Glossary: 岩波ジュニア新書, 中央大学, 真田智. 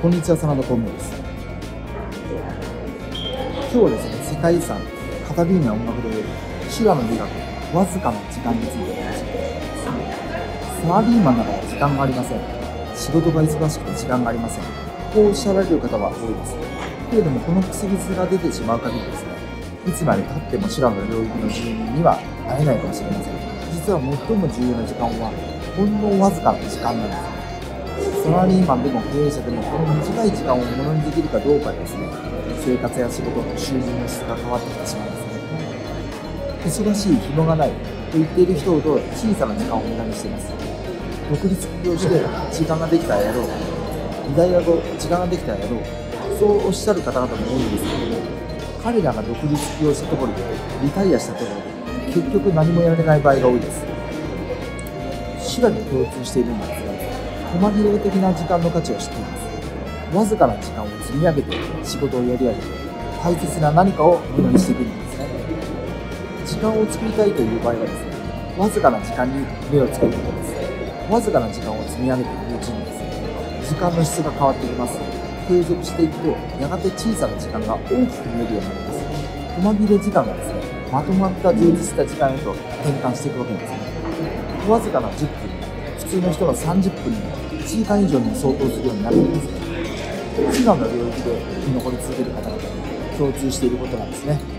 こんにちは、真田智です。今日はですね、世界遺産片瓶や音楽堂より手話の留学、わずかな時間についてお話ししています。サラリーマンなどは時間がありません。仕事が忙しくて時間がありません。こうおっしゃられる方は多いです。けれども、この癖癖が出てしまう限りですね、いつまで経っても手話の領域の住民には会えないかもしれません。実は最も重要な時間は、ほんのわずかな時間なんです。サラリーマンでも経営者でもこの短い時間をものにできるかどうかですね、生活や仕事と収入の質が変わってきてしまいますね。忙しい、暇がないと言っている人ほど小さな時間を無駄にしています。独立起業して時間ができたらやろう、大学を時間ができたらやろう、そうおっしゃる方々も多いんですけれども、彼らが独立起業したところでリタイアしたところで結局何もやれない場合が多いです。手話に共通しているんですが、細切れ的な時間の価値を知っています。わずかな時間を積み上げて仕事をやり上げて大切な何かをものにしていくんですね。時間を作りたいという場合はですね、わずかな時間に目をつけることです。わずかな時間を積み上げていくうちにですね、時間の質が変わってきます。継続していくとやがて小さな時間が大きく見えるようになります。細切れ時間がですね、まとまった充実した時間へと転換していくわけですね。わずかな10分、普通の人が30分に1時間以上に相当するようになるんですね。手話の領域で生き残り続ける方々に共通していることなんですね。